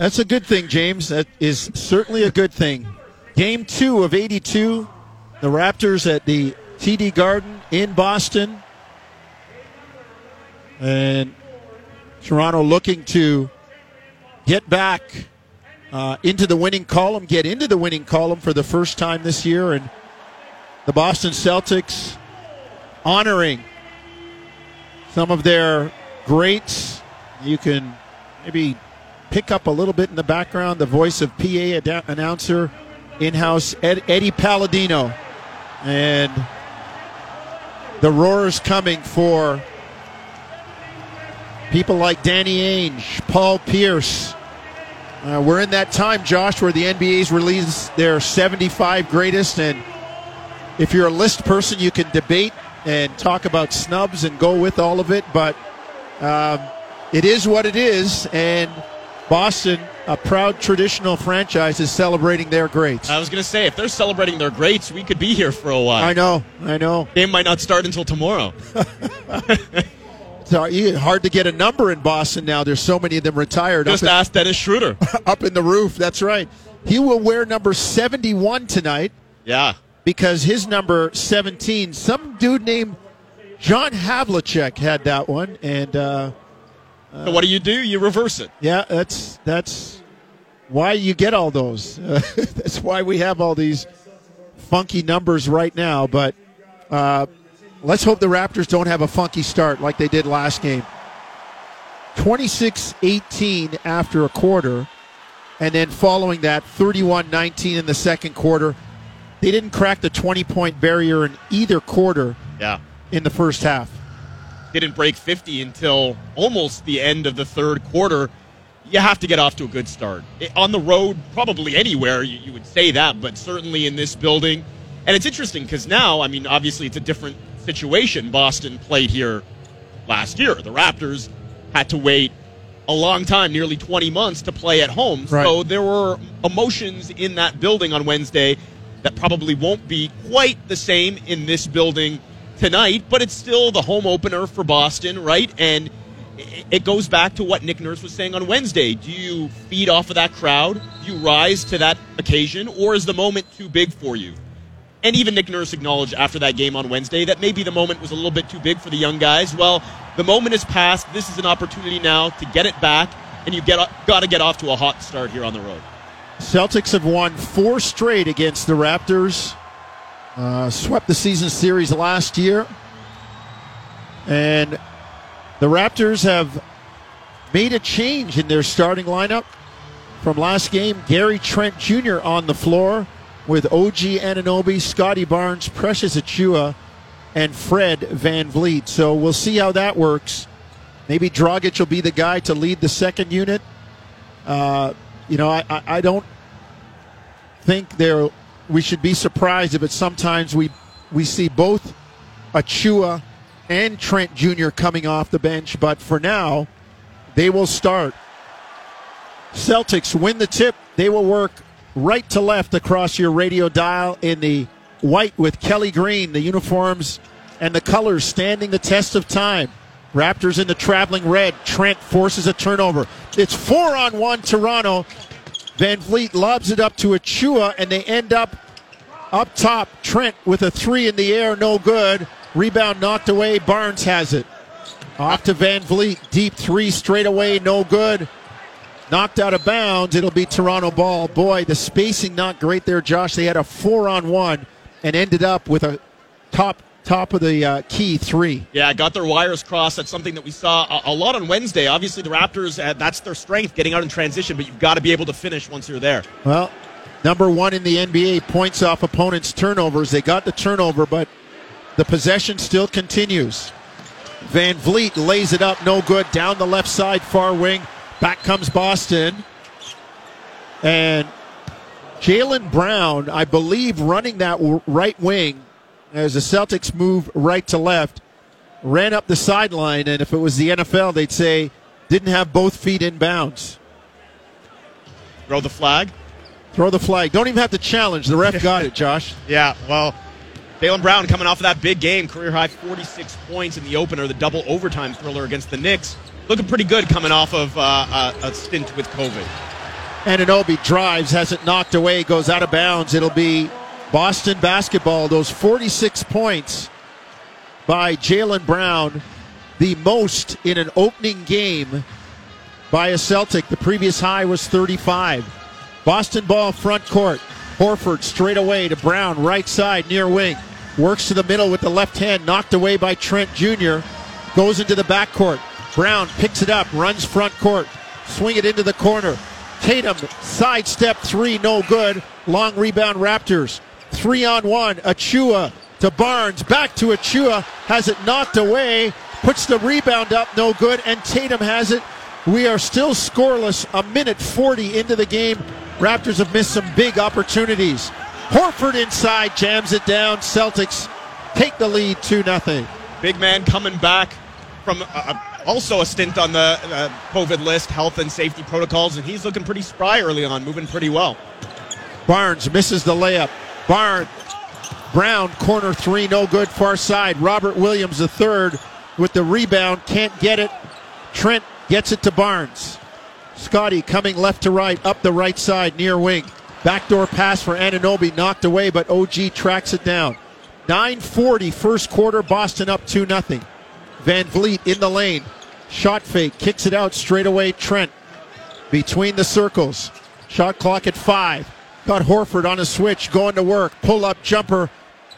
That's a good thing, James. That is certainly a good thing. Game 2 of 82, the Raptors at the TD Garden in Boston. And Toronto looking to get back into the winning column, get into the winning column for the first time this year. And the Boston Celtics honoring some of their greats. You can maybe pick up a little bit in the background the voice of PA announcer, in-house Eddie Palladino. And the roar's coming for people like Danny Ainge, Paul Pierce. We're in that time, Josh, where the NBA's released their 75 greatest. And if you're a list person, you can debate and talk about snubs and go with all of it. But it is what it is. And Boston, a proud traditional franchise, is celebrating their greats. I was going to say, if they're celebrating their greats, we could be here for a while. I know. Game might not start until tomorrow. It's hard to get a number in Boston now. There's so many of them retired. Just ask Dennis Schroeder. Up in the roof, that's right. He will wear number 71 tonight. Yeah. Because his number 17, some dude named John Havlicek had that one, and... so what do? You reverse it. Yeah, that's why you get all those. That's why we have all these funky numbers right now. But let's hope the Raptors don't have a funky start like they did last game. 26-18 after a quarter, and then following that, 31-19 in the second quarter. They didn't crack the 20-point barrier in either quarter. Yeah. In the first half. Didn't break 50 until almost the end of the third quarter. You have to get off to a good start. On the road, probably anywhere, you would say that, but certainly in this building. And it's interesting because now, I mean, obviously it's a different situation. Boston played here last year. The Raptors had to wait a long time, nearly 20 months, to play at home. Right. So there were emotions in that building on Wednesday that probably won't be quite the same in this building tonight, but it's still the home opener for Boston, right? And it goes back to what Nick Nurse was saying on Wednesday. Do you feed off of that crowd? Do you rise to that occasion? Or is the moment too big for you? And even Nick Nurse acknowledged after that game on Wednesday that maybe the moment was a little bit too big for the young guys. Well, the moment is past. This is an opportunity now to get it back, and you've got to get off to a hot start here on the road. Celtics have won 4 straight against the Raptors. Swept the season series last year. And the Raptors have made a change in their starting lineup from last game. Gary Trent Jr. on the floor with OG Anunoby, Scotty Barnes, Precious Achiuwa, and Fred VanVleet. So we'll see how that works. Maybe Dragic will be the guy to lead the second unit. I don't think they're... We should be surprised if it's sometimes we see both Achiuwa and Trent Jr. coming off the bench. But for now, they will start. Celtics win the tip. They will work right to left across your radio dial in the white with Kelly Green. The uniforms and the colors standing the test of time. Raptors in the traveling red. Trent forces a turnover. It's 4-on-1 Toronto. VanVleet lobs it up to Achiuwa, and they end up top. Trent with a three in the air, no good. Rebound knocked away. Barnes has it. Off to VanVleet. Deep three straight away, no good. Knocked out of bounds. It'll be Toronto ball. Boy, the spacing not great there, Josh. They had a 4-on-1 and ended up with a top of the key three. Yeah, got their wires crossed. That's something that we saw a lot on Wednesday. Obviously, the Raptors, that's their strength, getting out in transition, but you've got to be able to finish once you're there. Well, number one in the NBA, points off opponents' turnovers. They got the turnover, but the possession still continues. VanVleet lays it up, no good. Down the left side, far wing. Back comes Boston. And Jaylen Brown, I believe, running that right wing, as the Celtics move right to left, ran up the sideline, and if it was the NFL, they'd say didn't have both feet in bounds. Throw the flag. Don't even have to challenge. The ref got it, Josh. Yeah, well, Jaylen Brown coming off of that big game, career-high 46 points in the opener, the double overtime thriller against the Knicks. Looking pretty good coming off of a stint with COVID. Anunoby drives, has it knocked away, goes out of bounds. It'll be Boston basketball. Those 46 points by Jaylen Brown, the most in an opening game by a Celtic. The previous high was 35. Boston ball front court. Horford straight away to Brown, right side, near wing. Works to the middle with the left hand, knocked away by Trent Jr. Goes into the backcourt. Brown picks it up, runs front court. Swing it into the corner. Tatum, sidestep three, no good. Long rebound, Raptors. 3-on-1, Achiuwa to Barnes. Back to Achiuwa, has it knocked away. Puts the rebound up, no good. And Tatum has it. We are still scoreless, a minute 40 into the game. Raptors have missed some big opportunities. Horford inside, jams it down. Celtics take the lead 2-0. Big man coming back from also a stint on the COVID list, health and safety protocols, and he's looking pretty spry early on, moving pretty well. Barnes misses the layup. Brown, corner three, no good, far side. Robert Williams III with the rebound, can't get it. Trent gets it to Barnes. Scotty coming left to right, up the right side, near wing. Backdoor pass for Anunoby, knocked away, but OG tracks it down. 9:40 first quarter, Boston up 2-0. VanVleet in the lane, shot fake, kicks it out straight away. Trent between the circles, shot clock at 5. Got Horford on a switch, going to work, pull up jumper,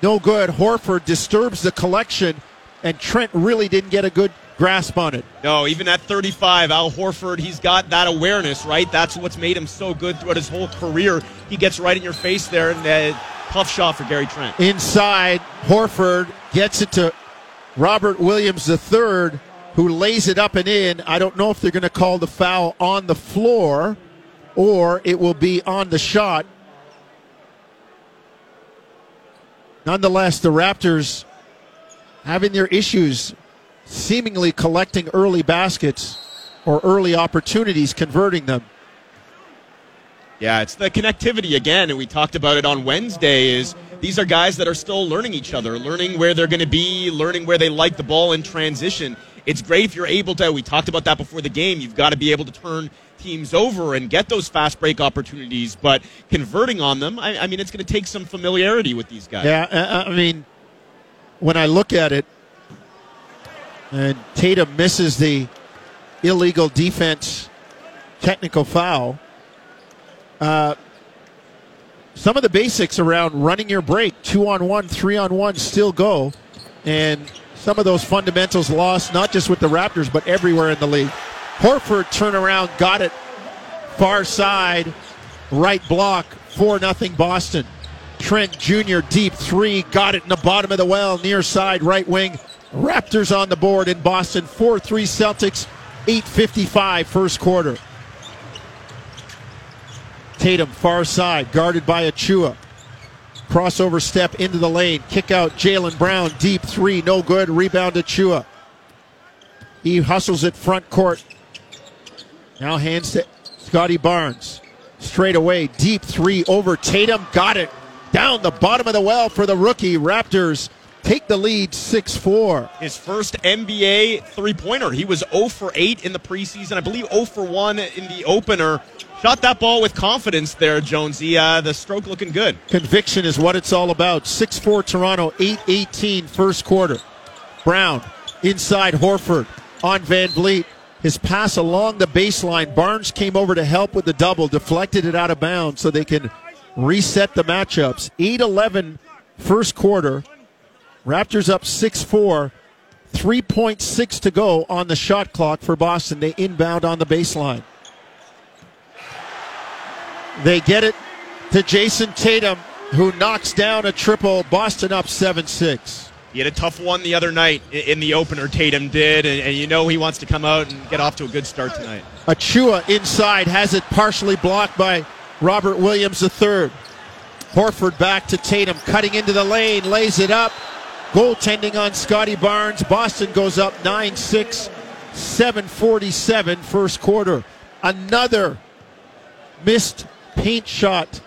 no good. Horford disturbs the collection, and Trent really didn't get a good grasp on it. No, even at 35, Al Horford, he's got that awareness, right? That's what's made him so good throughout his whole career. He gets right in your face there, and tough shot for Gary Trent. Inside, Horford gets it to Robert Williams III, who lays it up and in. I don't know if they're going to call the foul on the floor or it will be on the shot. Nonetheless, the Raptors having their issues seemingly collecting early baskets or early opportunities, converting them. Yeah, it's the connectivity again, and we talked about it on Wednesday, is these are guys that are still learning each other, learning where they're going to be, learning where they like the ball in transition. It's great if you're able to, we talked about that before the game, you've got to be able to turn teams over and get those fast break opportunities, but converting on them, I mean, it's going to take some familiarity with these guys. Yeah, I mean, when I look at it, and Tatum misses the illegal defense technical foul, some of the basics around running your break, 2-on-1, 3-on-1 still go. And some of those fundamentals lost, not just with the Raptors, but everywhere in the league. Horford turnaround, got it. Far side, right block, 4-0 Boston. Trent Jr. deep three, got it in the bottom of the well, near side, right wing. Raptors on the board in Boston, 4-3 Celtics, 8:55 first quarter. Tatum far side, guarded by Achiuwa. Crossover step into the lane. Kick out Jaylen Brown. Deep three, no good. Rebound Achiuwa. He hustles it front court. Now hands to Scotty Barnes. Straight away, deep three over Tatum. Got it. Down the bottom of the well for the rookie. Raptors take the lead 6-4. His first NBA three-pointer. He was 0 for 8 in the preseason. I believe 0 for 1 in the opener. Shot that ball with confidence there, Jonesy. The stroke looking good. Conviction is what it's all about. 6-4 Toronto, 8-18 first quarter. Brown inside Horford on VanVleet. His pass along the baseline. Barnes came over to help with the double. Deflected it out of bounds so they can reset the matchups. 8-11 first quarter. Raptors up 6-4. 3.6 to go on the shot clock for Boston. They inbound on the baseline. They get it to Jason Tatum, who knocks down a triple. Boston up 7-6. He had a tough one the other night in the opener, Tatum did, and you know he wants to come out and get off to a good start tonight. Achiuwa inside, has it partially blocked by Robert Williams III. Horford back to Tatum, cutting into the lane, lays it up. Goaltending on Scotty Barnes. Boston goes up 9-6, 7:47 first quarter. Another missed paint shot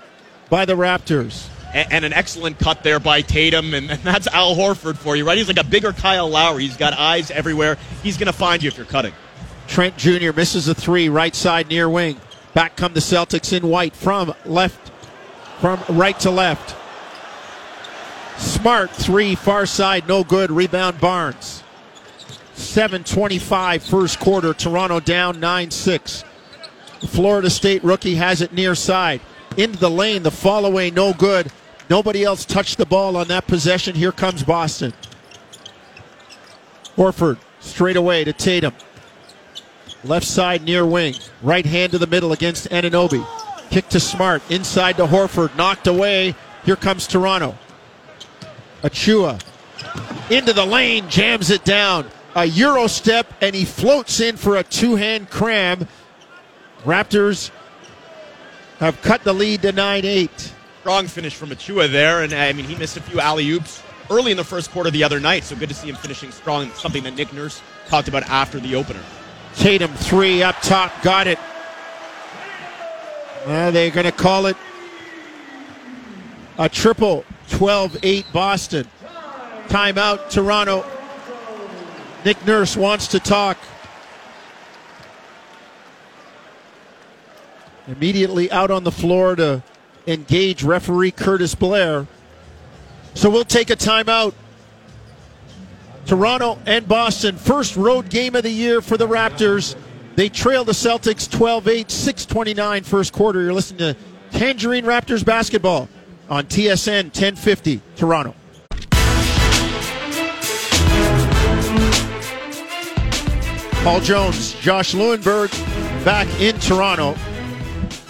by the Raptors. And an excellent cut there by Tatum, and that's Al Horford for you, right? He's like a bigger Kyle Lowry. He's got eyes everywhere. He's going to find you if you're cutting. Trent Jr. misses a three, right side near wing. Back come the Celtics in white from right to left. Smart, three, far side, no good. Rebound, Barnes. 7:25 first quarter. Toronto down 9-6. The Florida State rookie has it near side. Into the lane, the fall away, no good. Nobody else touched the ball on that possession. Here comes Boston. Horford straight away to Tatum. Left side near wing. Right hand to the middle against Anunoby. Kick to Smart. Inside to Horford. Knocked away. Here comes Toronto. Achiuwa into the lane. Jams it down. A Euro step, and he floats in for a two-hand cram. Raptors have cut the lead to 9-8. Strong finish from Achiuwa there, and I mean, he missed a few alley-oops early in the first quarter the other night, so good to see him finishing strong, something that Nick Nurse talked about after the opener. Tatum, three up top, got it. They're going to call it a triple, 12-8 Boston. Timeout, Toronto. Nick Nurse wants to talk. Immediately out on the floor to engage referee Curtis Blair. So we'll take a timeout. Toronto and Boston, first road game of the year for the Raptors. They trail the Celtics 12-8, 6:29 first quarter. You're listening to Tangerine Raptors basketball on TSN 1050, Toronto. Paul Jones, Josh Lewenberg back in Toronto,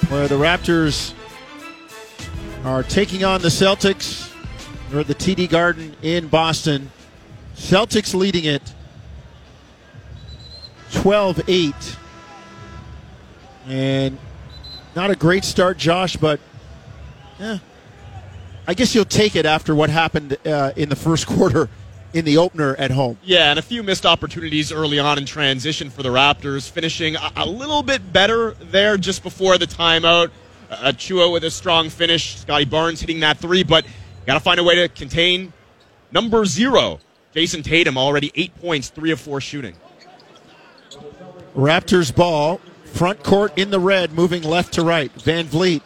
where the Raptors are taking on the Celtics. They're at the TD Garden in Boston. Celtics leading it 12-8. And not a great start, Josh, but I guess you'll take it after what happened in the first quarter in the opener at home. Yeah, and a few missed opportunities early on in transition for the Raptors, finishing a little bit better there just before the timeout. Achiuwa with a strong finish, Scotty Barnes hitting that three, but got to find a way to contain number zero. Jason Tatum already 8 points, 3 of 4 shooting. Raptors ball, front court in the red, moving left to right. VanVleet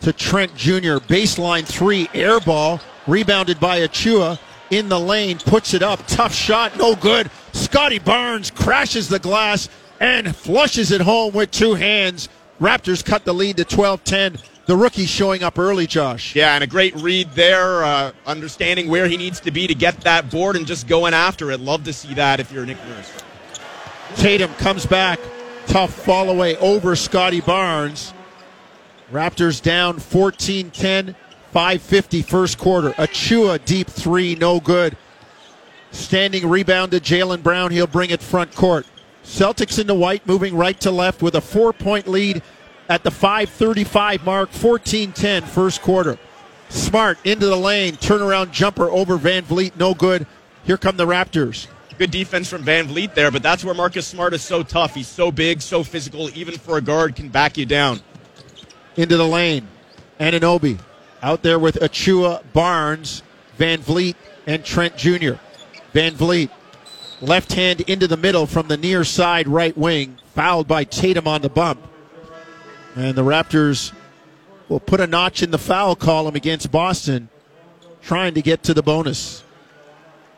to Trent Jr., baseline three, air ball, rebounded by Achiuwa. In the lane, puts it up, tough shot, no good. Scotty Barnes crashes the glass and flushes it home with two hands. Raptors cut the lead to 12-10. The rookie showing up early, Josh. Yeah, and a great read there, understanding where he needs to be to get that board and just going after it. Love to see that if you're Nick Nurse. Tatum comes back, tough fall away over Scotty Barnes. Raptors down 14-10. 5:50 first quarter. Achiuwa deep three, no good. Standing rebound to Jaylen Brown. He'll bring it front court. Celtics in the white, moving right to left with a 4-point lead at the 5:35 mark. 14-10 first quarter. Smart into the lane. Turnaround jumper over VanVleet, no good. Here come the Raptors. Good defense from VanVleet there, but that's where Marcus Smart is so tough. He's so big, so physical, even for a guard can back you down. Into the lane. Anunoby. Out there with Achiuwa, Barnes, VanVleet, and Trent Jr. VanVleet, left hand into the middle from the near side right wing, fouled by Tatum on the bump. And the Raptors will put a notch in the foul column against Boston, trying to get to the bonus.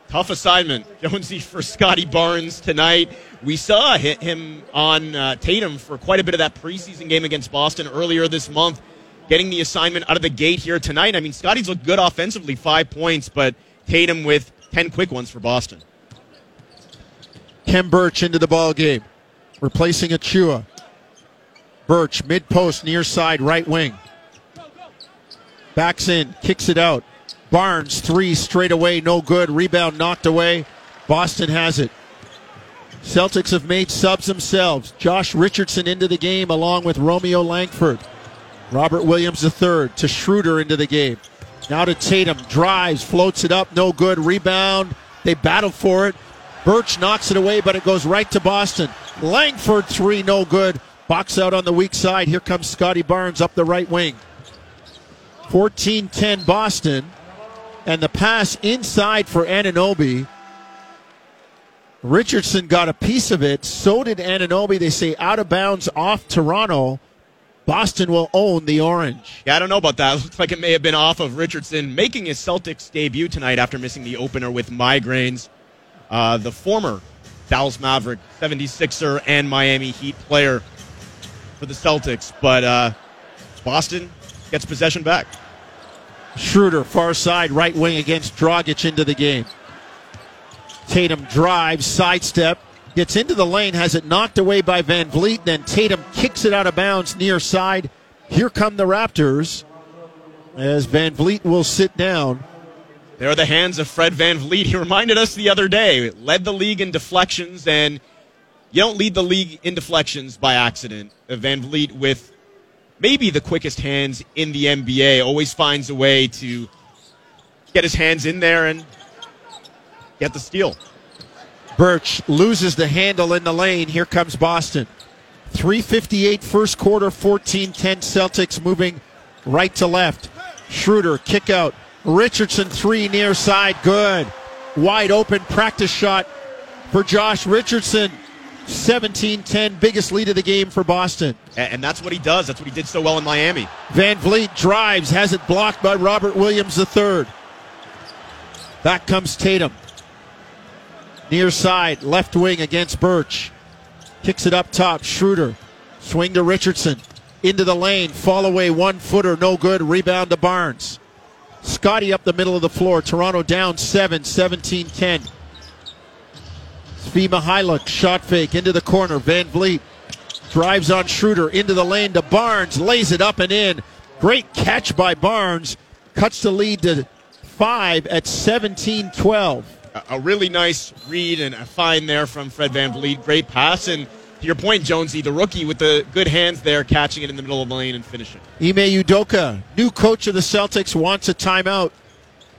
Tough assignment, Jonesy, for Scotty Barnes tonight. We saw him on Tatum for quite a bit of that preseason game against Boston earlier this month. Getting the assignment out of the gate here tonight. I mean, Scotty's looked good offensively, 5 points, but Tatum with 10 quick ones for Boston. Khem Birch into the ball game, replacing Achiuwa. Birch, mid-post, near side, right wing. Backs in, kicks it out. Barnes, three straight away, no good. Rebound knocked away. Boston has it. Celtics have made subs themselves. Josh Richardson into the game along with Romeo Langford. Robert Williams III to Schroeder into the game. Now to Tatum. Drives, floats it up, no good. Rebound. They battle for it. Birch knocks it away, but it goes right to Boston. Langford, three, no good. Box out on the weak side. Here comes Scotty Barnes up the right wing. 14-10 Boston. And the pass inside for Anunoby. Richardson got a piece of it. So did Anunoby. They say out of bounds off Toronto. Boston will own the orange. Yeah, I don't know about that. It looks like it may have been off of Richardson, making his Celtics debut tonight after missing the opener with migraines. The former Dallas Maverick 76er and Miami Heat player for the Celtics. But Boston gets possession back. Schroeder, far side, right wing against Dragic into the game. Tatum drives, sidestep, gets into the lane, has it knocked away by VanVleet, then Tatum kicks it out of bounds near side. Here come the Raptors as VanVleet will sit down. There are the hands of Fred VanVleet. He reminded us the other day, led the league in deflections, and you don't lead the league in deflections by accident. VanVleet with maybe the quickest hands in the NBA, always finds a way to get his hands in there and get the steal. Birch loses the handle in the lane. Here comes Boston. 3:58 first quarter, 14-10 Celtics moving right to left. Schroeder, kick out. Richardson, three near side, good. Wide open practice shot for Josh Richardson. 17-10, biggest lead of the game for Boston. And that's what he does. That's what he did so well in Miami. VanVleet drives, has it blocked by Robert Williams III. Back comes Tatum. Near side, left wing against Birch. Kicks it up top, Schroeder. Swing to Richardson. Into the lane, fall away, one-footer, no good. Rebound to Barnes. Scotty up the middle of the floor. Toronto down 7, 17-10. Svi Mykhailiuk, shot fake into the corner. VanVleet drives on Schroeder into the lane to Barnes, lays it up and in. Great catch by Barnes. Cuts the lead to 5 at 17-12. A really nice read and a find there from Fred VanVleet. Great pass. And to your point, Jonesy, the rookie with the good hands there, catching it in the middle of the lane and finishing. Ime Udoka, new coach of the Celtics, wants a timeout.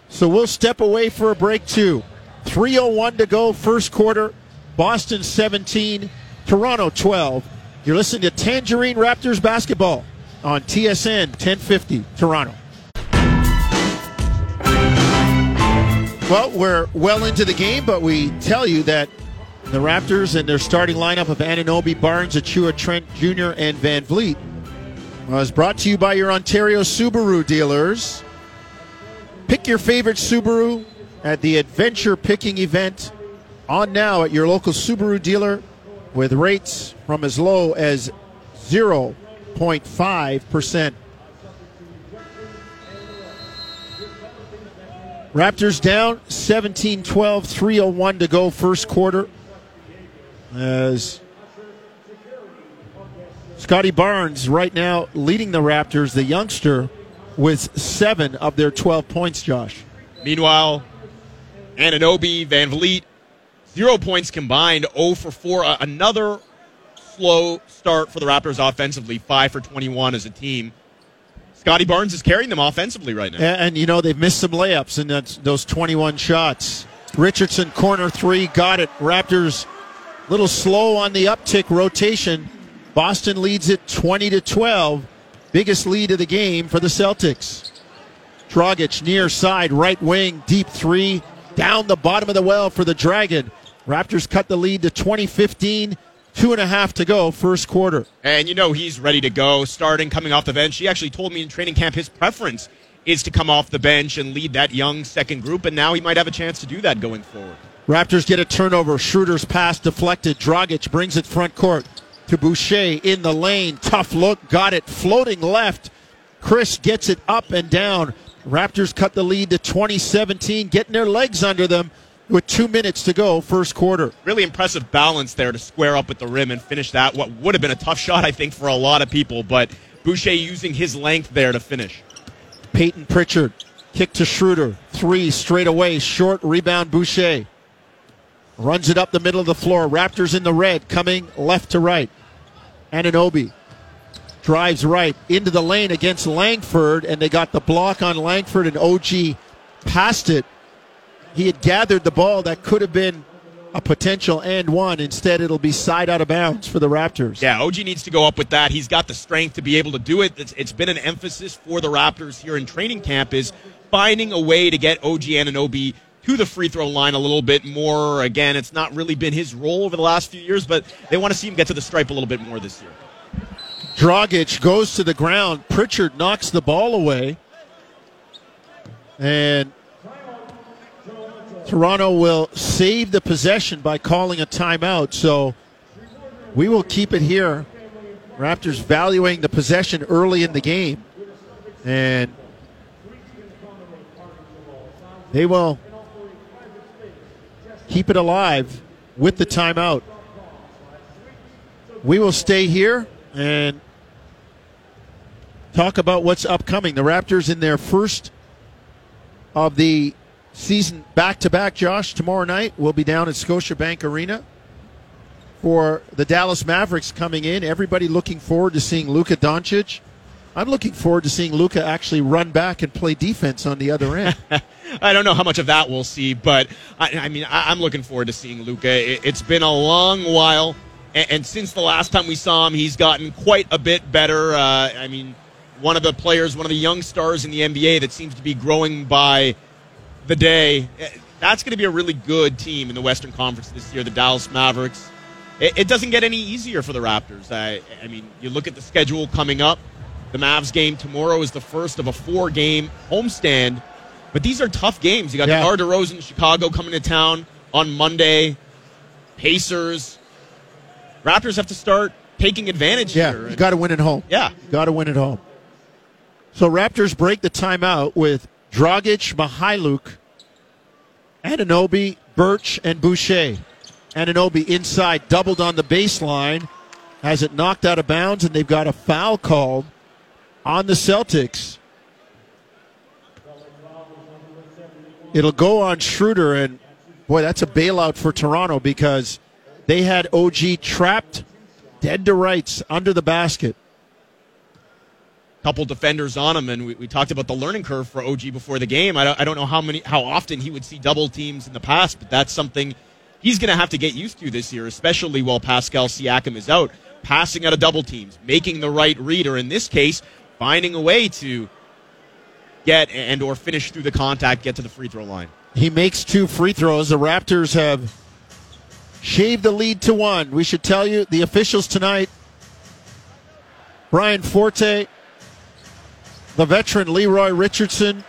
So we'll step away for a break, too. 3:01 to go, first quarter. Boston 17, Toronto 12. You're listening to Tangerine Raptors basketball on TSN 1050, Toronto. Well, we're well into the game, but we tell you that the Raptors and their starting lineup of Anunoby, Barnes, Achiuwa, Trent Jr., and VanVleet was brought to you by your Ontario Subaru dealers. Pick your favorite Subaru at the Adventure Picking Event on now at your local Subaru dealer with rates from as low as 0.5%. Raptors down 17-12, 3:01 to go first quarter. As Scotty Barnes right now leading the Raptors, the youngster, with 7 of their 12 points, Josh. Meanwhile, Anunoby, VanVleet, 0 points combined, 0 for 4. Another slow start for the Raptors offensively, 5 for 21 as a team. Scotty Barnes is carrying them offensively right now. And, you know, they've missed some layups in those 21 shots. Richardson, corner three, got it. Raptors a little slow on the uptick rotation. Boston leads it 20-12. Biggest lead of the game for the Celtics. Dragic, near side, right wing, deep three. Down the bottom of the well for the Dragon. Raptors cut the lead to 20-15. 2.5 to go, first quarter. And you know he's ready to go, starting, coming off the bench. He actually told me in training camp his preference is to come off the bench and lead that young second group, and now he might have a chance to do that going forward. Raptors get a turnover. Schroeder's pass deflected. Dragic brings it front court to Boucher in the lane. Tough look, got it. Floating left. Chris gets it up and down. Raptors cut the lead to 20-17, getting their legs under them with 2 minutes to go, first quarter. Really impressive balance there to square up at the rim and finish that. What would have been a tough shot, I think, for a lot of people, but Boucher using his length there to finish. Peyton Pritchard, kick to Schroeder. Three straight away, short rebound Boucher. Runs it up the middle of the floor. Raptors in the red, coming left to right. Anunoby drives right into the lane against Langford, and they got the block on Langford, and OG passed it. He had gathered the ball. That could have been a potential and one. Instead, it'll be side out of bounds for the Raptors. Yeah, OG needs to go up with that. He's got the strength to be able to do it. It's been an emphasis for the Raptors here in training camp is finding a way to get OG Anunoby to the free throw line a little bit more. Again, it's not really been his role over the last few years, but they want to see him get to the stripe a little bit more this year. Dragic goes to the ground. Pritchard knocks the ball away. And Toronto will save the possession by calling a timeout. So we will keep it here. Raptors valuing the possession early in the game. And they will keep it alive with the timeout. We will stay here and talk about what's upcoming. The Raptors in their first of the season back-to-back, Josh. Tomorrow night we'll be down at Scotiabank Arena for the Dallas Mavericks coming in. Everybody looking forward to seeing Luka Doncic. I'm looking forward to seeing Luka actually run back and play defense on the other end. I don't know how much of that we'll see, but I'm looking forward to seeing Luka. It's been a long while, and since the last time we saw him, he's gotten quite a bit better. One of the players, one of the young stars in the NBA that seems to be growing by the day. That's going to be a really good team in the Western Conference this year, the Dallas Mavericks. It doesn't get any easier for the Raptors. You look at the schedule coming up. The Mavs game tomorrow is the first of a four-game homestand. But these are tough games. You got DeMar DeRozan, Chicago coming to town on Monday. Pacers. Raptors have to start taking advantage here. Yeah, you got to win at home. Yeah. You got to win at home. So Raptors break the timeout with Dragic, Mykhailiuk, Anunoby, Birch, and Boucher. Anunoby inside, doubled on the baseline, has it knocked out of bounds, and they've got a foul called on the Celtics. It'll go on Schroeder, and boy, that's a bailout for Toronto because they had OG trapped dead to rights under the basket. Couple defenders on him, and we talked about the learning curve for OG before the game. I don't know how often he would see double teams in the past, but that's something he's going to have to get used to this year, especially while Pascal Siakam is out. Passing out of double teams, making the right read, or in this case, finding a way to get and or finish through the contact, get to the free throw line. He makes two free throws. The Raptors have shaved the lead to one. We should tell you the officials tonight, Brian Forte, the veteran Leroy Richardson,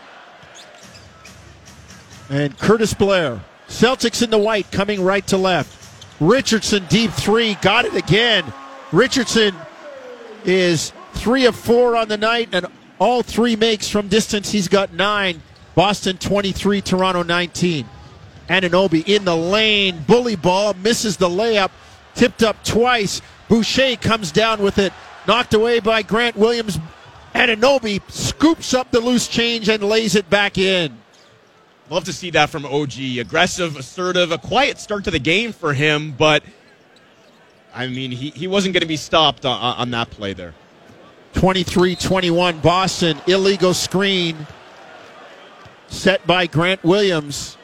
and Curtis Blair. Celtics in the white coming right to left. Richardson, deep three, got it again. Richardson is 3 of 4 on the night, and all three makes from distance. He's got 9. Boston 23, Toronto 19. Anunoby in the lane, bully ball, misses the layup, tipped up twice. Boucher comes down with it, knocked away by Grant Williams. Anunoby scoops up the loose change and lays it back in. Love to see that from OG. Aggressive, assertive, a quiet start to the game for him, but he wasn't going to be stopped on that play there. 23-21 Boston, illegal screen set by Grant Williams.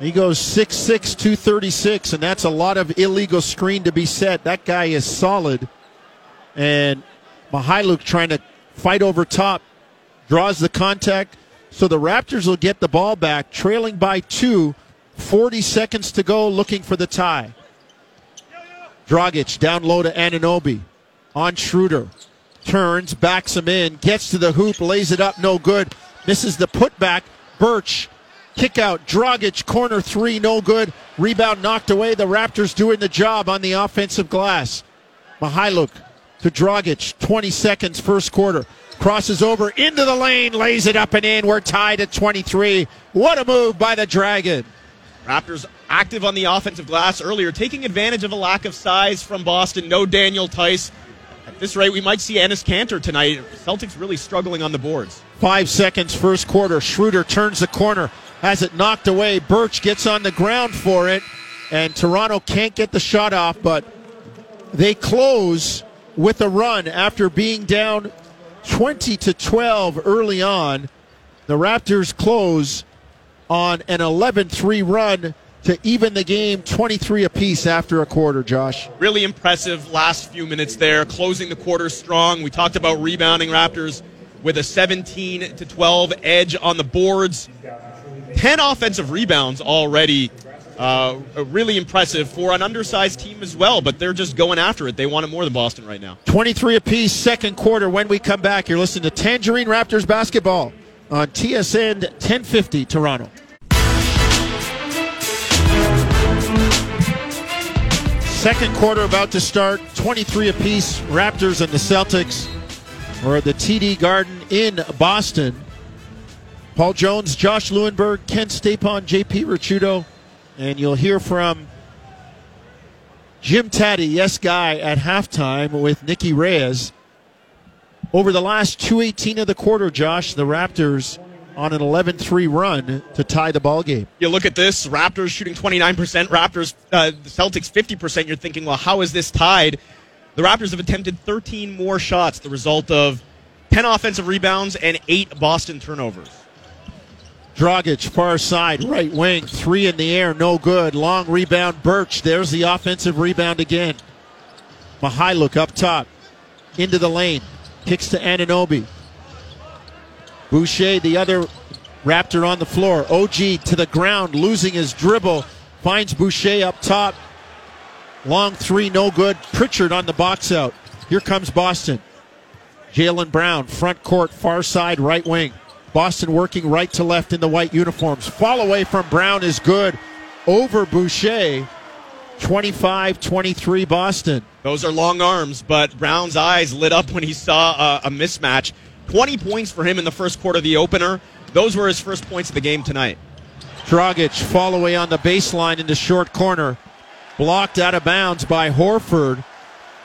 He goes 6'6", 236, and that's a lot of illegal screen to be set. That guy is solid. And Mykhailiuk trying to fight over top, draws the contact. So the Raptors will get the ball back, trailing by 2, 40 seconds to go, looking for the tie. Dragic down low to Anunoby, on Schroeder, turns, backs him in, gets to the hoop, lays it up, no good. Misses the putback, Birch, kick out, Dragic, corner 3, no good. Rebound knocked away, the Raptors doing the job on the offensive glass. Mykhailiuk to Dragic, 20 seconds, first quarter. Crosses over into the lane, lays it up and in. We're tied at 23. What a move by the Dragon. Raptors active on the offensive glass earlier, taking advantage of a lack of size from Boston. No Daniel Tice. At this rate, we might see Enes Kanter tonight. Celtics really struggling on the boards. 5 seconds, first quarter. Schroeder turns the corner, has it knocked away. Birch gets on the ground for it, and Toronto can't get the shot off, but they close with a run after being down 20-12 early on. The Raptors close on an 11-3 run to even the game, 23 apiece after a quarter, Josh. Really impressive last few minutes there, closing the quarter strong. We talked about rebounding, Raptors with a 17-12 edge on the boards. 10 offensive rebounds already Really impressive for an undersized team as well, but they're just going after it. They want it more than Boston right now. 23 apiece, second quarter. When we come back, you're listening to Tangerine Raptors basketball on TSN 1050 Toronto. Second quarter about to start, 23 apiece, Raptors and the Celtics. We're at the TD Garden in Boston. Paul Jones, Josh Lewenberg, Ken Stapon, JP Ricciuto, and you'll hear from Jim Taddy, yes guy, at halftime with Nicky Reyes. Over the last 2:18 of the quarter, Josh, the Raptors on an 11-3 run to tie the ball game. You look at this, Raptors shooting 29%, the Celtics 50%. You're thinking, well, how is this tied? The Raptors have attempted 13 more shots, the result of 10 offensive rebounds and 8 Boston turnovers. Dragic, far side, right wing, three in the air, no good. Long rebound, Birch. There's the offensive rebound again. Mykhailiuk up top, into the lane, kicks to Anunoby. Boucher, the other Raptor on the floor. OG to the ground, losing his dribble. Finds Boucher up top. Long three, no good. Pritchard on the box out. Here comes Boston. Jaylen Brown, front court, far side, right wing. Boston working right to left in the white uniforms. Fall away from Brown is good. Over Boucher. 25-23 Boston. Those are long arms, but Brown's eyes lit up when he saw a mismatch. 20 points for him in the first quarter of the opener. Those were his first points of the game tonight. Dragic, fall away on the baseline in the short corner. Blocked out of bounds by Horford.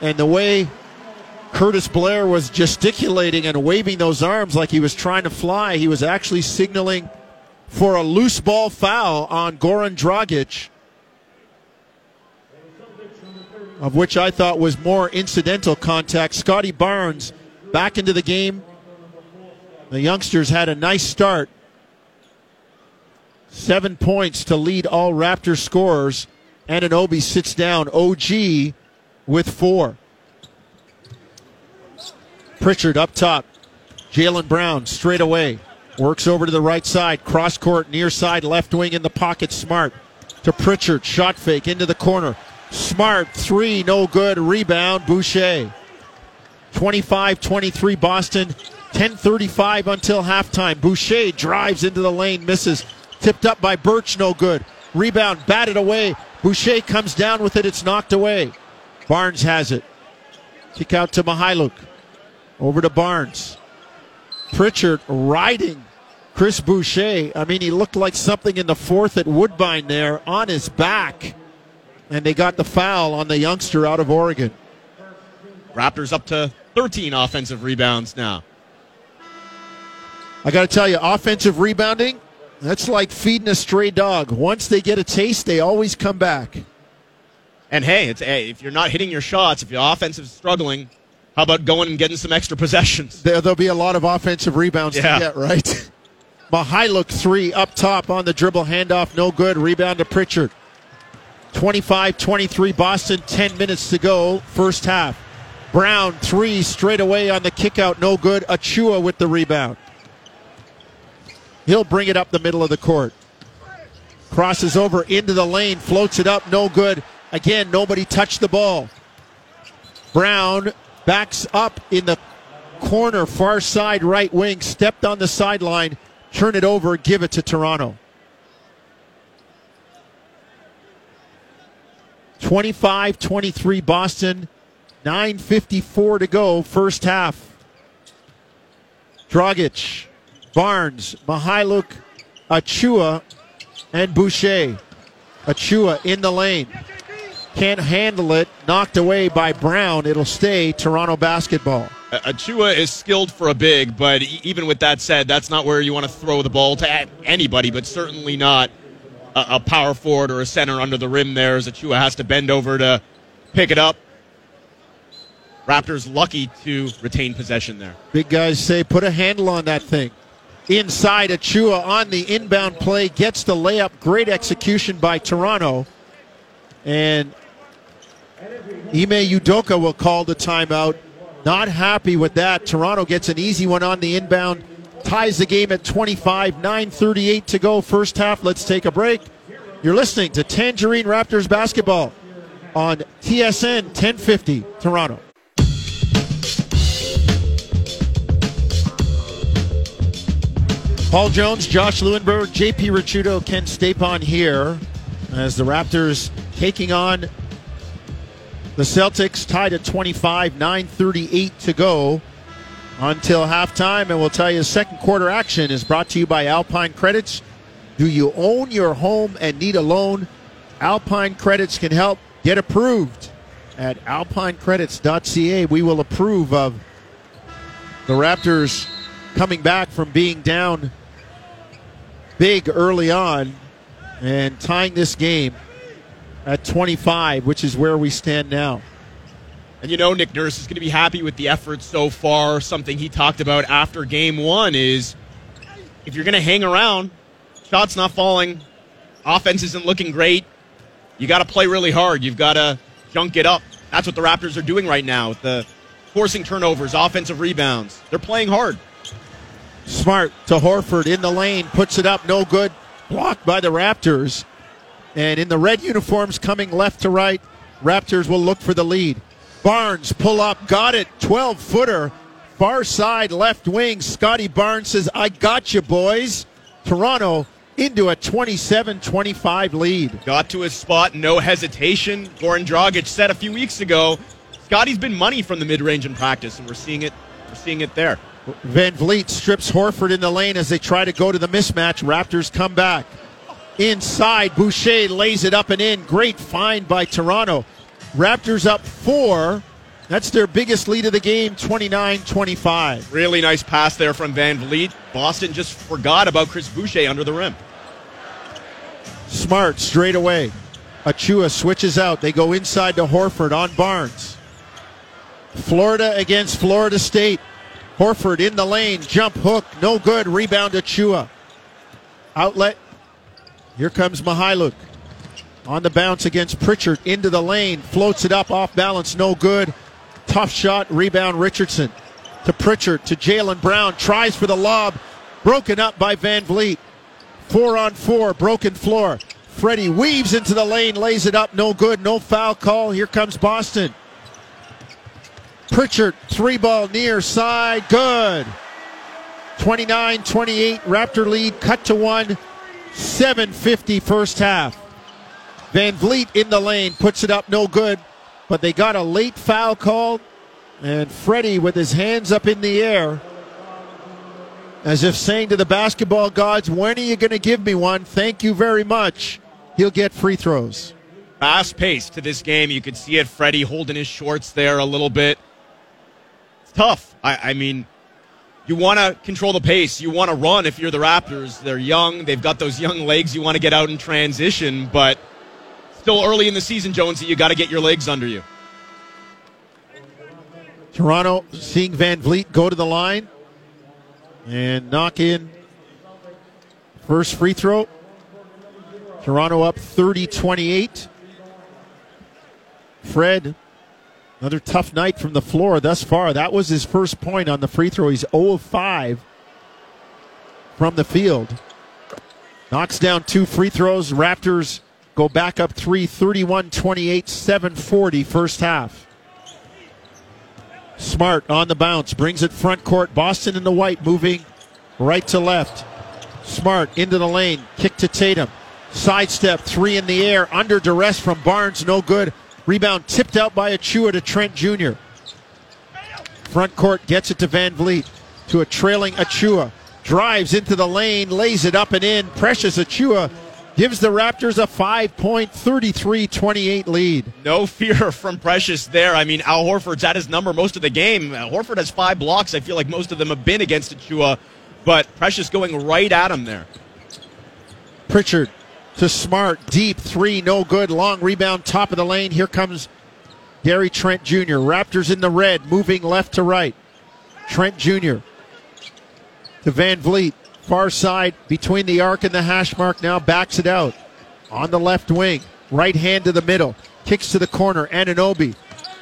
And the way Curtis Blair was gesticulating and waving those arms like he was trying to fly, he was actually signaling for a loose ball foul on Goran Dragic, of which I thought was more incidental contact. Scotty Barnes back into the game. The youngsters had a nice start. 7 points to lead all Raptor scorers. Anunoby sits down. OG with 4. Pritchard up top. Jaylen Brown straight away. Works over to the right side. Cross court, near side, left wing in the pocket. Smart to Pritchard. Shot fake into the corner. Smart, three, no good. Rebound, Boucher. 25-23 Boston. 10:35 until halftime. Boucher drives into the lane, misses. Tipped up by Birch, no good. Rebound, batted away. Boucher comes down with it. It's knocked away. Barnes has it. Kick out to Mykhailiuk. Over to Barnes. Pritchard riding Chris Boucher. I mean, he looked like something in the fourth at Woodbine there on his back. And they got the foul on the youngster out of Oregon. Raptors up to 13 offensive rebounds now. I got to tell you, offensive rebounding, that's like feeding a stray dog. Once they get a taste, they always come back. And hey, if you're not hitting your shots, if your offense is struggling, how about going and getting some extra possessions? There'll be a lot of offensive rebounds to get, right? Mykhailiuk, three up top on the dribble, handoff, no good. Rebound to Pritchard. 25-23 Boston, 10 minutes to go, first half. Brown, three, straight away on the kickout, no good. Achiuwa with the rebound. He'll bring it up the middle of the court. Crosses over into the lane, floats it up, no good. Again, nobody touched the ball. Brown backs up in the corner, far side, right wing, stepped on the sideline, turn it over, give it to Toronto. 25-23 Boston, 9:54 to go, first half. Dragic, Barnes, Mykhailiuk, Achiuwa, and Boucher. Achiuwa in the lane. Can't handle it. Knocked away by Brown. It'll stay Toronto basketball. Achiuwa is skilled for a big, but even with that said, that's not where you want to throw the ball to anybody, but certainly not a power forward or a center under the rim there, as Achiuwa has to bend over to pick it up. Raptors lucky to retain possession there. Big guys say put a handle on that thing. Inside, Achiuwa on the inbound play, gets the layup. Great execution by Toronto. And Ime Udoka will call the timeout. Not happy with that. Toronto gets an easy one on the inbound. Ties the game at 25, 9:38 to go, first half. Let's take a break. You're listening to Tangerine Raptors basketball on TSN 1050 Toronto. Paul Jones, Josh Lewenberg, JP Ricciuto, Ken Stapon here as the Raptors taking on the Celtics, tied at 25, 9:38 to go until halftime. And we'll tell you second quarter action is brought to you by Alpine Credits. Do you own your home and need a loan? Alpine Credits can help. Get approved at alpinecredits.ca. We will approve of the Raptors coming back from being down big early on and tying this game at 25, which is where we stand now. And you know, Nick Nurse is going to be happy with the effort so far. Something he talked about after game one is if you're going to hang around, shots not falling, offense isn't looking great, you got to play really hard. You've got to junk it up. That's what the Raptors are doing right now. With the forcing turnovers, offensive rebounds. They're playing hard. Smart to Horford in the lane. Puts it up. No good. Blocked by the Raptors. And in the red uniforms coming left to right, Raptors will look for the lead. Barnes pull up. Got it. 12-footer. Far side left wing. Scotty Barnes says, I got you, boys. Toronto into a 27-25 lead. Got to his spot, no hesitation. Goran Dragic said a few weeks ago, Scotty's been money from the mid-range in practice, and we're seeing it there. VanVleet strips Horford in the lane as they try to go to the mismatch. Raptors come back. Inside, Boucher lays it up and in. Great find by Toronto. Raptors up 4. That's their biggest lead of the game, 29-25. Really nice pass there from VanVleet. Boston just forgot about Chris Boucher under the rim. Smart straight away. Achiuwa switches out. They go inside to Horford on Barnes. Florida against Florida State. Horford in the lane. Jump hook. No good. Rebound Achiuwa. Outlet. Here comes Mykhailiuk. On the bounce against Pritchard. Into the lane. Floats it up. Off balance. No good. Tough shot. Rebound Richardson. To Pritchard. To Jaylen Brown. Tries for the lob. Broken up by VanVleet. 4-on-4. Broken floor. Freddie weaves into the lane. Lays it up. No good. No foul call. Here comes Boston. Pritchard. 3-ball near side. Good. 29-28. Raptor lead. Cut to 1. 7:50 first half. VanVleet in the lane. Puts it up. No good. But they got a late foul call. And Freddie with his hands up in the air as if saying to the basketball gods, when are you going to give me one? Thank you very much. He'll get free throws. Fast pace to this game. You could see it. Freddie holding his shorts there a little bit. It's tough. I mean, you want to control the pace. You want to run if you're the Raptors. They're young. They've got those young legs. You want to get out in transition. But still early in the season, Jonesy, you got to get your legs under you. Toronto seeing VanVleet go to the line and knock in first free throw. Toronto up 30-28. Fred, another tough night from the floor thus far. That was his first point on the free throw. He's 0 of 5 from the field. Knocks down 2 free throws. Raptors go back up 3, 31-28, 7:40 first half. Smart on the bounce. Brings it front court. Boston in the white moving right to left. Smart into the lane. Kick to Tatum. Sidestep. 3 in the air. Under duress from Barnes. No good. Rebound tipped out by Achiuwa to Trent Jr. Front court gets it to VanVleet. To a trailing Achiuwa. Drives into the lane. Lays it up and in. Precious Achiuwa gives the Raptors a 5-point, 33-28 lead. No fear from Precious there. I mean, Al Horford's at his number most of the game. Horford has 5 blocks. I feel like most of them have been against Achiuwa, but Precious going right at him there. Pritchard to Smart. Deep 3, no good. Long rebound, top of the lane. Here comes Gary Trent Jr. Raptors in the red, moving left to right. Trent Jr. to VanVleet. Far side between the arc and the hash mark now backs it out. On the left wing. Right hand to the middle. Kicks to the corner. Anunoby.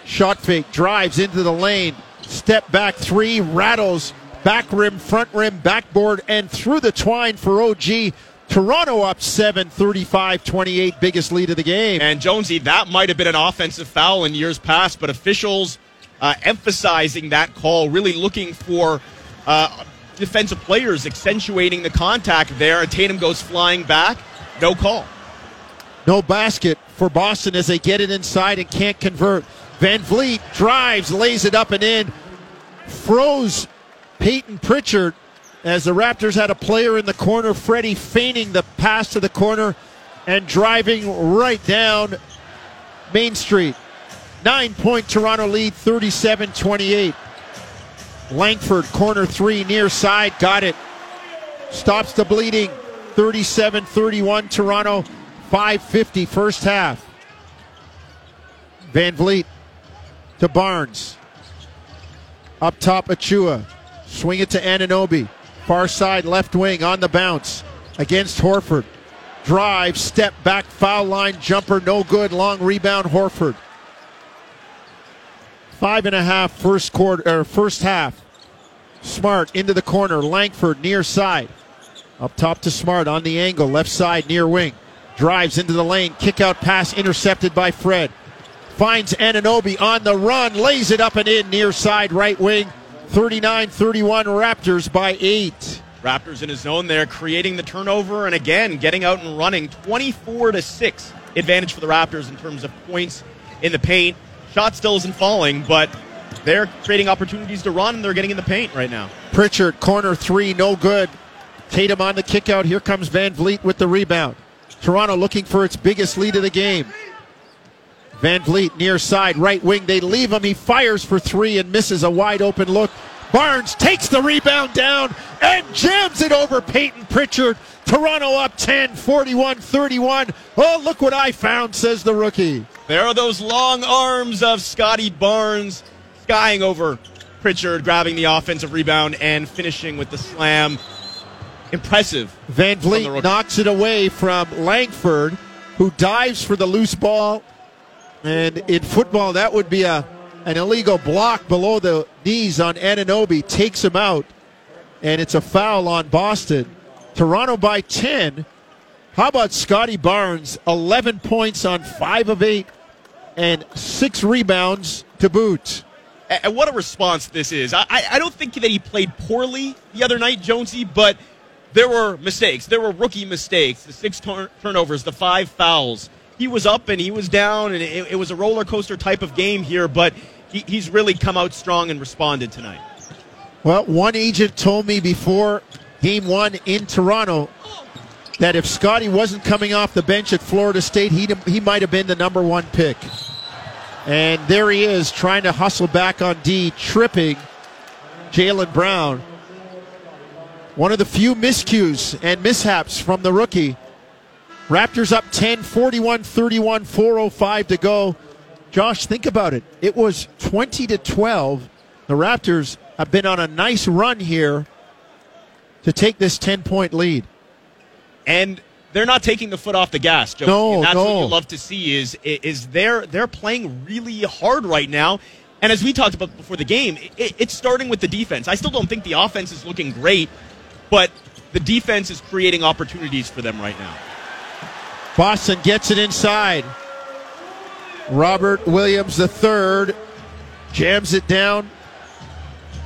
Shot fake. Drives into the lane. Step back 3. Rattles. Back rim, front rim, backboard, and through the twine for OG. Toronto up 7, 35-28, biggest lead of the game. And Jonesy, that might have been an offensive foul in years past, but officials emphasizing that call, really looking for defensive players, accentuating the contact there. And Tatum goes flying back, no call. No basket for Boston as they get it inside and can't convert. VanVleet drives, lays it up and in. Froze Peyton Pritchard as the Raptors had a player in the corner. Freddie feigning the pass to the corner and driving right down Main Street. 9-point Toronto lead, 37-28. Langford, corner three, near side, got it. Stops the bleeding, 37-31 Toronto, 5:50 first half. VanVleet to Barnes. Up top, Achiuwa. Swing it to Anunoby. Far side, left wing, on the bounce. Against Horford. Drive, step back, foul line, jumper, no good. Long rebound, Horford. 5.5 first half. Smart into the corner. Langford near side. Up top to Smart on the angle. Left side, near wing. Drives into the lane. Kick out pass intercepted by Fred. Finds Anunoby on the run. Lays it up and in. Near side, right wing. 39-31 Raptors by 8. Raptors in his zone there, creating the turnover and again getting out and running. 24-6 advantage for the Raptors in terms of points in the paint. Shot still isn't falling, but they're creating opportunities to run, and they're getting in the paint right now. Pritchard, corner three, no good. Tatum on the kick out. Here comes VanVleet with the rebound. Toronto looking for its biggest lead of the game. VanVleet near side, right wing. They leave him. He fires for three and misses a wide-open look. Barnes takes the rebound down and jams it over Peyton Pritchard. Toronto up 10, 41-31. Oh, look what I found, says the rookie. There are those long arms of Scotty Barnes skying over Pritchard, grabbing the offensive rebound and finishing with the slam. Impressive. VanVleet knocks it away from Langford, who dives for the loose ball. And in football, that would be an illegal block below the knees on Anunoby. Takes him out, and it's a foul on Boston. Toronto by 10. How about Scotty Barnes? 11 points on 5 of 8 and 6 rebounds to boot. And what a response this is. I don't think that he played poorly the other night, Jonesy, but there were mistakes. There were rookie mistakes, the 6 turnovers, the 5 fouls. He was up and he was down, and it was a roller coaster type of game here, but he's really come out strong and responded tonight. Well, one agent told me before Game 1 in Toronto that if Scotty wasn't coming off the bench at Florida State, he might have been the number 1 pick. And there he is, trying to hustle back on D, tripping Jaylen Brown. One of the few miscues and mishaps from the rookie. Raptors up 10, 41-31, 4:05 to go. Josh, think about it. It was 20-12. The Raptors have been on a nice run here to take this 10-point lead. And they're not taking the foot off the gas, Joe. No, What you love to see is they're playing really hard right now. And as we talked about before the game, it's starting with the defense. I still don't think the offense is looking great, but the defense is creating opportunities for them right now. Boston gets it inside. Robert Williams III jams it down.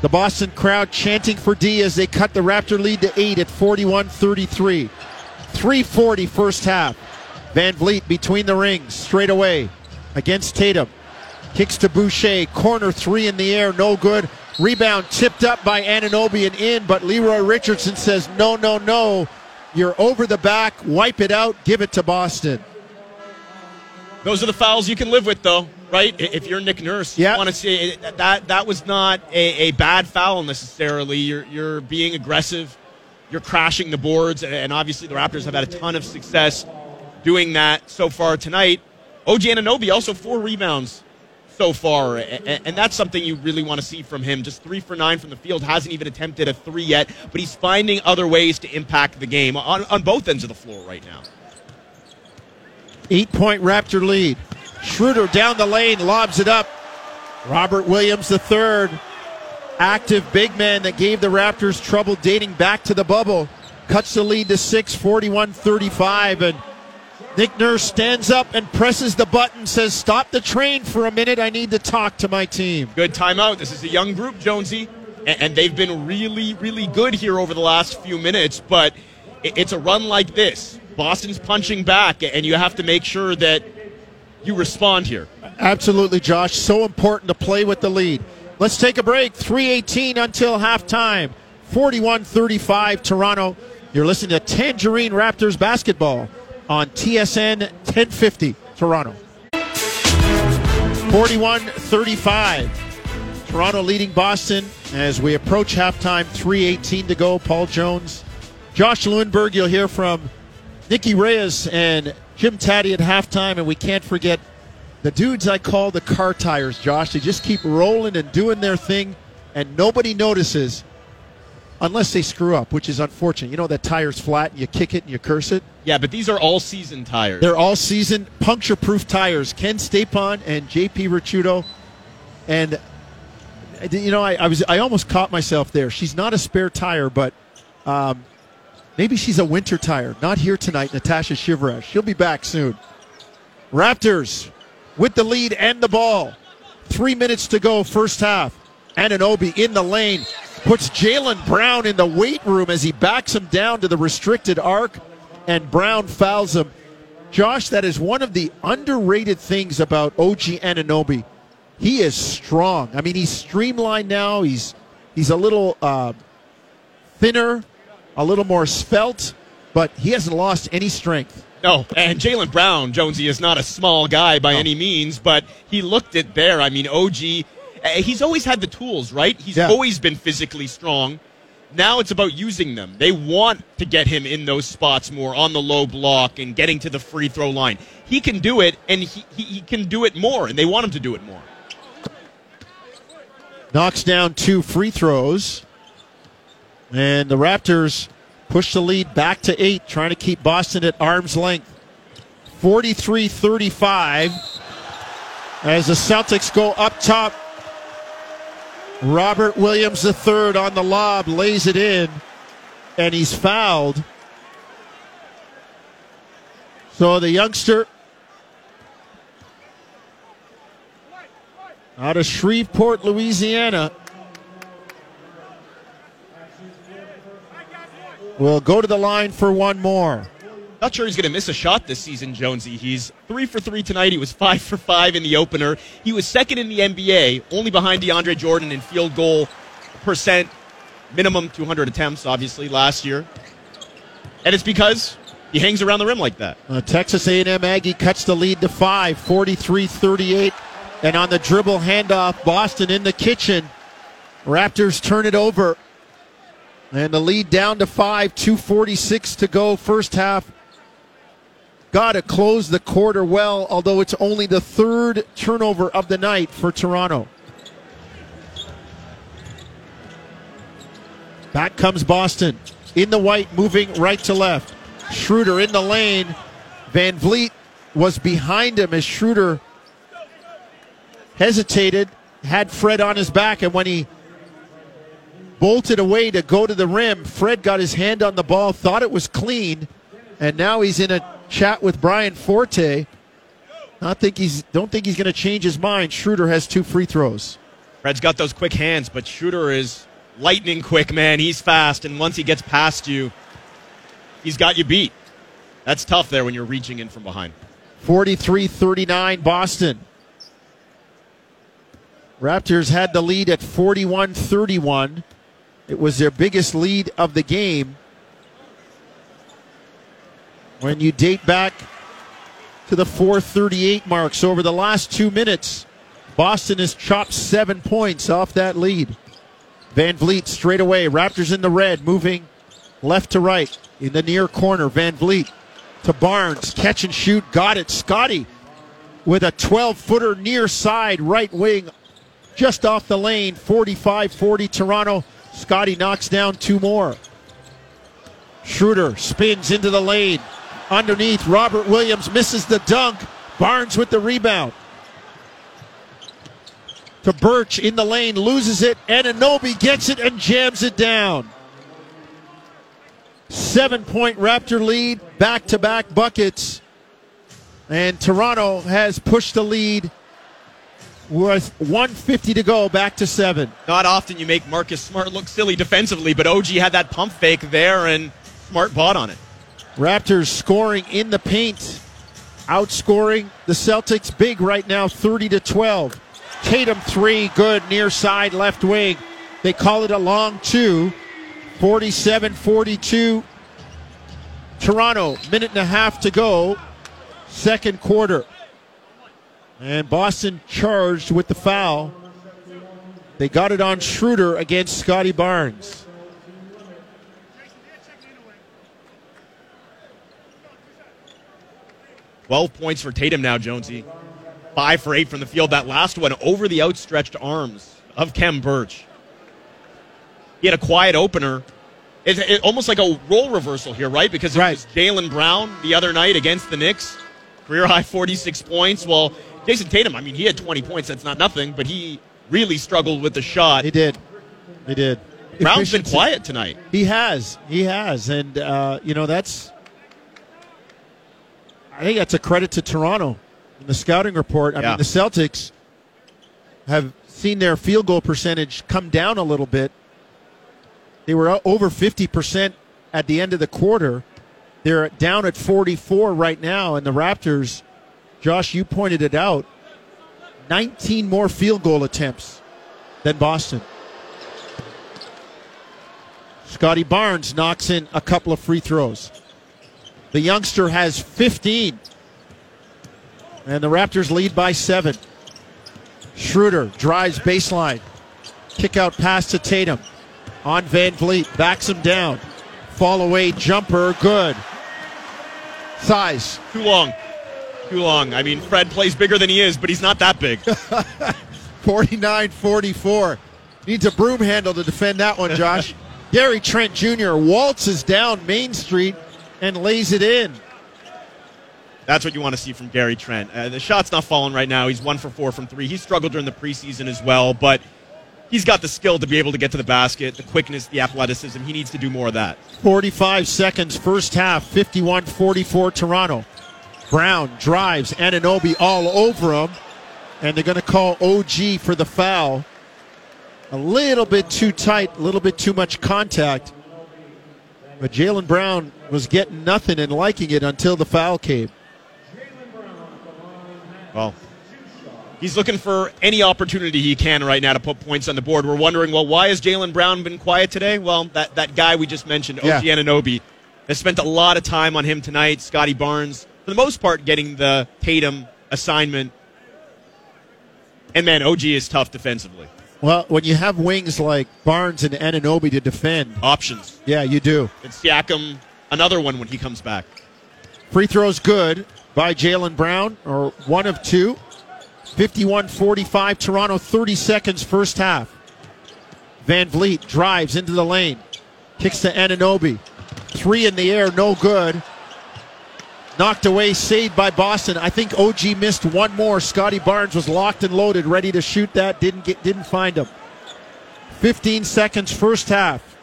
The Boston crowd chanting for D as they cut the Raptor lead to 8 at 41-33. 3:40 first half. VanVleet between the rings, straight away against Tatum. Kicks to Boucher, corner three in the air, no good. Rebound tipped up by Anunoby and in, but Leroy Richardson says, no. You're over the back, wipe it out, give it to Boston. Those are the fouls you can live with, though, right? If you're Nick Nurse, you want to say that was not a bad foul necessarily. You're being aggressive. You're crashing the boards, and obviously the Raptors have had a ton of success doing that so far tonight. OG Anunoby also 4 rebounds so far, and that's something you really want to see from him. Just 3 for 9 from the field, hasn't even attempted a 3 yet, but he's finding other ways to impact the game on both ends of the floor right now. 8-point Raptor lead. Schroeder down the lane, lobs it up. Robert Williams III. Active big man that gave the Raptors trouble dating back to the bubble. cuts the lead to 6, 41-35, and Nick Nurse stands up and presses the button, says, stop the train for a minute. I need to talk to my team. Good timeout. This is a young group, Jonesy, and they've been really, really good here over the last few minutes, but it's a run like this. Boston's punching back, and you have to make sure that you respond here. Absolutely, Josh. So important to play with the lead. Let's take a break. 3:18 until halftime. 41-35 Toronto. You're listening to Tangerine Raptors basketball on TSN 1050 Toronto. 41-35. Toronto leading Boston as we approach halftime. 3:18 to go. Paul Jones, Josh Lewenberg. You'll hear from Nikki Reyes and Jim Taddy at halftime, and we can't forget the dudes I call the car tires, Josh. They just keep rolling and doing their thing, and nobody notices unless they screw up, which is unfortunate. You know that tire's flat, and you kick it and you curse it? Yeah, but these are all-season tires. They're all-season, puncture-proof tires. Ken Stapon and J.P. Ricciuto. And, you know, I almost caught myself there. She's not a spare tire, but maybe she's a winter tire. Not here tonight, Natasha Shivrash. She'll be back soon. Raptors with the lead and the ball. 3 minutes to go, first half. Anunoby in the lane. Puts Jaylen Brown in the weight room as he backs him down to the restricted arc, and Brown fouls him. Josh, that is one of the underrated things about OG Anunoby. He is strong. I mean, he's streamlined now. He's a little thinner, a little more svelte, but he hasn't lost any strength. No, and Jaylen Brown, Jonesy, is not a small guy by any means, but he looked it there. I mean, OG... He's always had the tools, right? He's always been physically strong. Now it's about using them. They want to get him in those spots more, on the low block and getting to the free throw line. He can do it, and he can do it more, and they want him to do it more. Knocks down 2 free throws. And the Raptors push the lead back to 8, trying to keep Boston at arm's length. 43-35 as the Celtics go up top. Robert Williams III on the lob, lays it in, and he's fouled. So the youngster out of Shreveport, Louisiana, will go to the line for one more. Not sure he's going to miss a shot this season, Jonesy. He's 3 for 3 tonight. He was 5 for 5 in the opener. He was second in the NBA, only behind DeAndre Jordan in field goal percent, minimum 200 attempts, obviously, last year. And it's because he hangs around the rim like that. Texas A&M Aggie cuts the lead to 5, 43-38. And on the dribble handoff, Boston in the kitchen. Raptors turn it over. And the lead down to 5, 2:46 to go, first half. Got to close the quarter well, although it's only the 3rd turnover of the night for Toronto. Back comes Boston. In the white, moving right to left. Schroeder in the lane. VanVleet was behind him as Schroeder hesitated, had Fred on his back, and when he bolted away to go to the rim, Fred got his hand on the ball, thought it was clean, and now he's in a chat with Brian Forte. Don't think he's going to change his mind. Schroeder has 2 free throws. Fred's got those quick hands, but Schroeder is lightning quick, man. He's fast, and once he gets past you, he's got you beat. That's tough there when you're reaching in from behind. 43-39 Boston. Raptors had the lead at 41-31. It was their biggest lead of the game. When you date back to the 4:38 mark. So over the last 2 minutes, Boston has chopped 7 points off that lead. VanVleet straight away. Raptors in the red, moving left to right. In the near corner, VanVleet to Barnes. Catch and shoot, got it. Scotty with a 12-footer near side, right wing, just off the lane. 45-40 Toronto. Scotty knocks down 2 more. Schroeder spins into the lane. Underneath, Robert Williams misses the dunk. Barnes with the rebound. To Birch in the lane, loses it. Anunoby gets it and jams it down. 7-point Raptor lead, back-to-back buckets. And Toronto has pushed the lead with 1:50 to go, back to 7. Not often you make Marcus Smart look silly defensively, but OG had that pump fake there, and Smart bought on it. Raptors scoring in the paint, outscoring the Celtics big right now, 30-12. Tatum 3, good, near side, left wing. They call it a long 2, 47-42. Toronto, minute and a half to go, second quarter. And Boston charged with the foul. They got it on Schroeder against Scotty Barnes. Twelve points for Tatum now, Jonesy. 5 for 8 from the field. That last one over the outstretched arms of Khem Birch. He had a quiet opener. It's almost like a role reversal here, right? Because it was Jaylen Brown the other night against the Knicks. Career-high 46 points. Well, Jason Tatum, I mean, he had 20 points. That's not nothing, but he really struggled with the shot. He did. Brown's been quiet tonight. He has. And, that's... I think that's a credit to Toronto in the scouting report. I mean, the Celtics have seen their field goal percentage come down a little bit. They were over 50% at the end of the quarter. They're down at 44 right now, and the Raptors, Josh, you pointed it out, 19 more field goal attempts than Boston. Scotty Barnes knocks in a couple of free throws. The youngster has 15, and the Raptors lead by 7. Schroeder drives baseline. Kick out pass to Tatum. On VanVleet, backs him down. Fall away jumper, good. Size. Too long. I mean, Fred plays bigger than he is, but he's not that big. 49-44. Needs a broom handle to defend that one, Josh. Gary Trent Jr. waltzes down Main Street and lays it in. That's what you want to see from Gary Trent. The shot's not falling right now. He's 1 for 4 from 3. He struggled during the preseason as well, but he's got the skill to be able to get to the basket, the quickness, the athleticism. He needs to do more of that. 45 seconds, first half, 51-44 Toronto. Brown drives Anunoby all over him, and they're going to call OG for the foul. A little bit too tight, a little bit too much contact. But Jaylen Brown was getting nothing and liking it until the foul came. Well, he's looking for any opportunity he can right now to put points on the board. We're wondering, well, why has Jaylen Brown been quiet today? Well, that guy we just mentioned, OG Anunoby, has spent a lot of time on him tonight. Scotty Barnes, for the most part, getting the Tatum assignment. And, man, OG is tough defensively. Well, when you have wings like Barnes and Anunoby to defend. Options. Yeah, you do. And Siakam, another one when he comes back. Free throws good by Jaylen Brown, or 1 of 2. 51-45 Toronto, 30 seconds first half. VanVleet drives into the lane. Kicks to Anunoby. 3 in the air, no good. Knocked away, saved by Boston. I think OG missed one more. Scotty Barnes was locked and loaded, ready to shoot that. Didn't find him. 15 seconds first half.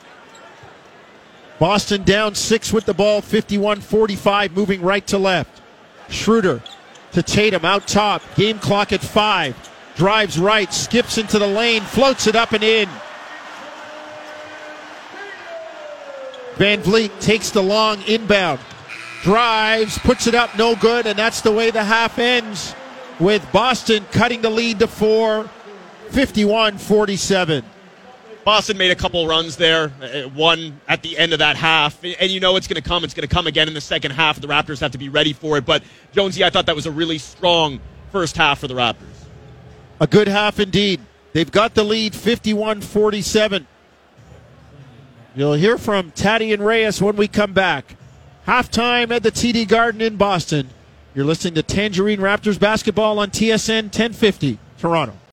Boston down 6 with the ball, 51-45, moving right to left. Schroeder to Tatum out top. Game clock at 5. Drives right, skips into the lane, floats it up and in. VanVleet takes the long inbound. Drives, puts it up, no good, and that's the way the half ends with Boston cutting the lead to 4, 51-47. Boston made a couple runs there, one at the end of that half, and you know it's going to come. It's going to come again in the second half. The Raptors have to be ready for it, but Jonesy, I thought that was a really strong first half for the Raptors. A good half indeed. They've got the lead, 51-47. You'll hear from Taddy and Reyes when we come back. Halftime at the TD Garden in Boston. You're listening to Tangerine Raptors basketball on TSN 1050, Toronto.